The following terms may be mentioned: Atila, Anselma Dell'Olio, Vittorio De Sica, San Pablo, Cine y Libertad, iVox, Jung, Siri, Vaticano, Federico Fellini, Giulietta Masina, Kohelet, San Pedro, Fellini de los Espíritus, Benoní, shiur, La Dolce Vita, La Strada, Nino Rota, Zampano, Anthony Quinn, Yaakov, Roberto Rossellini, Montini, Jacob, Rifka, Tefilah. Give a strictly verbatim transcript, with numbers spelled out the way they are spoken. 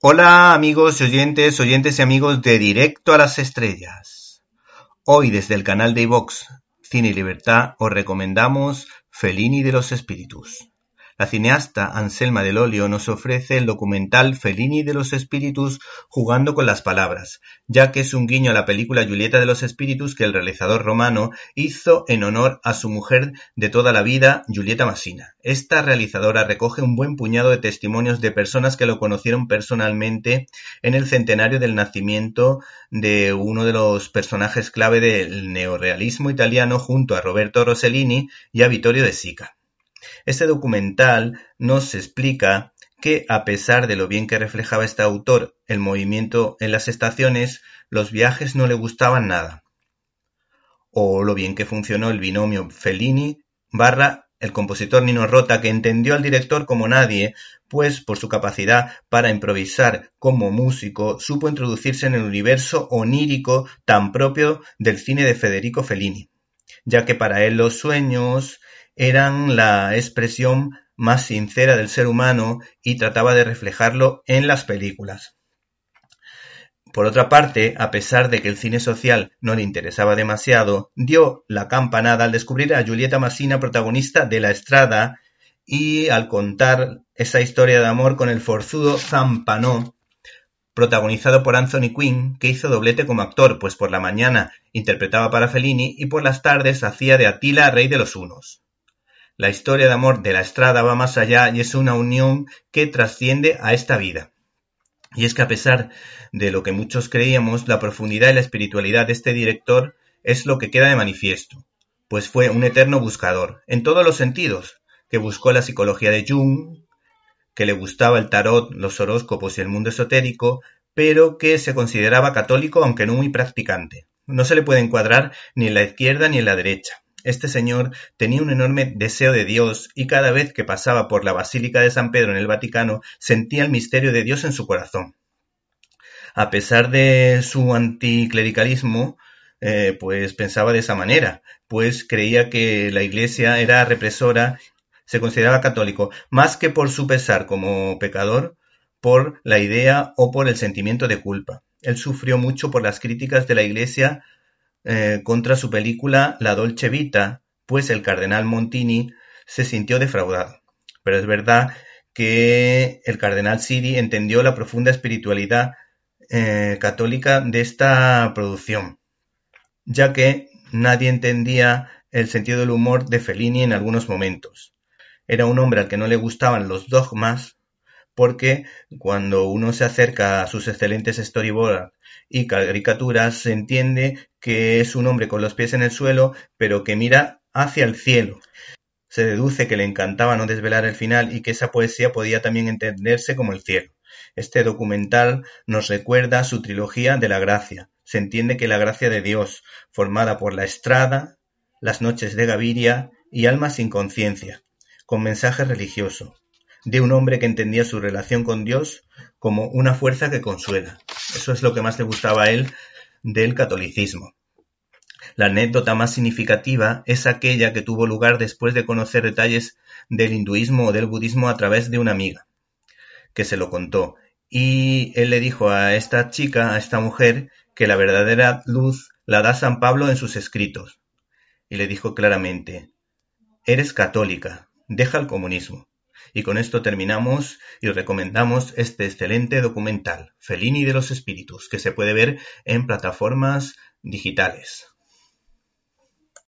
Hola amigos y oyentes, oyentes y amigos de Directo a las Estrellas. Hoy desde el canal de iVox, Cine y Libertad, os recomendamos Fellini de los Espíritus. La cineasta Anselma Dell'Olio nos ofrece el documental Fellini de los Espíritus jugando con las palabras, ya que es un guiño a la película Giulietta de los Espíritus que el realizador romano hizo en honor a su mujer de toda la vida, Giulietta Masina. Esta realizadora recoge un buen puñado de testimonios de personas que lo conocieron personalmente en el centenario del nacimiento de uno de los personajes clave del neorrealismo italiano junto a Roberto Rossellini y a Vittorio De Sica. Este documental nos explica que, a pesar de lo bien que reflejaba este autor el movimiento en las estaciones, los viajes no le gustaban nada. O lo bien que funcionó el binomio Fellini barra el compositor Nino Rota, que entendió al director como nadie, pues por su capacidad para improvisar como músico supo introducirse en el universo onírico tan propio del cine de Federico Fellini, ya que para él los sueños eran la expresión más sincera del ser humano y trataba de reflejarlo en las películas. Por otra parte, a pesar de que el cine social no le interesaba demasiado, dio la campanada al descubrir a Giulietta Masina, protagonista de La Strada, y al contar esa historia de amor con el forzudo Zampano, protagonizado por Anthony Quinn, que hizo doblete como actor, pues por la mañana interpretaba para Fellini y por las tardes hacía de Atila, rey de los hunos. La historia de amor de La Strada va más allá y es una unión que trasciende a esta vida. Y es que a pesar de lo que muchos creíamos, la profundidad y la espiritualidad de este director es lo que queda de manifiesto, pues fue un eterno buscador, en todos los sentidos, que buscó la psicología de Jung, que le gustaba el tarot, los horóscopos y el mundo esotérico, pero que se consideraba católico aunque no muy practicante. No se le puede encuadrar ni en la izquierda ni en la derecha. Este señor tenía un enorme deseo de Dios y cada vez que pasaba por la Basílica de San Pedro en el Vaticano sentía el misterio de Dios en su corazón. A pesar de su anticlericalismo, eh, pues pensaba de esa manera, pues creía que la Iglesia era represora, se consideraba católico, más que por su pesar como pecador, por la idea o por el sentimiento de culpa. Él sufrió mucho por las críticas de la Iglesia Eh, contra su película La Dolce Vita, pues el cardenal Montini se sintió defraudado. Pero es verdad que el cardenal Siri entendió la profunda espiritualidad eh, católica de esta producción, ya que nadie entendía el sentido del humor de Fellini en algunos momentos. Era un hombre al que no le gustaban los dogmas, porque cuando uno se acerca a sus excelentes storyboards y caricaturas se entiende que es un hombre con los pies en el suelo, pero que mira hacia el cielo. Se deduce que le encantaba no desvelar el final y que esa poesía podía también entenderse como el cielo. Este documental nos recuerda su trilogía de la gracia. Se entiende que la gracia de Dios, formada por La Strada, Las noches de Gaviria y Almas sin conciencia, con mensaje religioso, de un hombre que entendía su relación con Dios como una fuerza que consuela. Eso es lo que más le gustaba a él del catolicismo. La anécdota más significativa es aquella que tuvo lugar después de conocer detalles del hinduismo o del budismo a través de una amiga, que se lo contó. Y él le dijo a esta chica, a esta mujer, que la verdadera luz la da San Pablo en sus escritos. Y le dijo claramente: eres católica, deja el comunismo. Y con esto terminamos y os recomendamos este excelente documental, Fellini de los Espíritus, que se puede ver en plataformas digitales.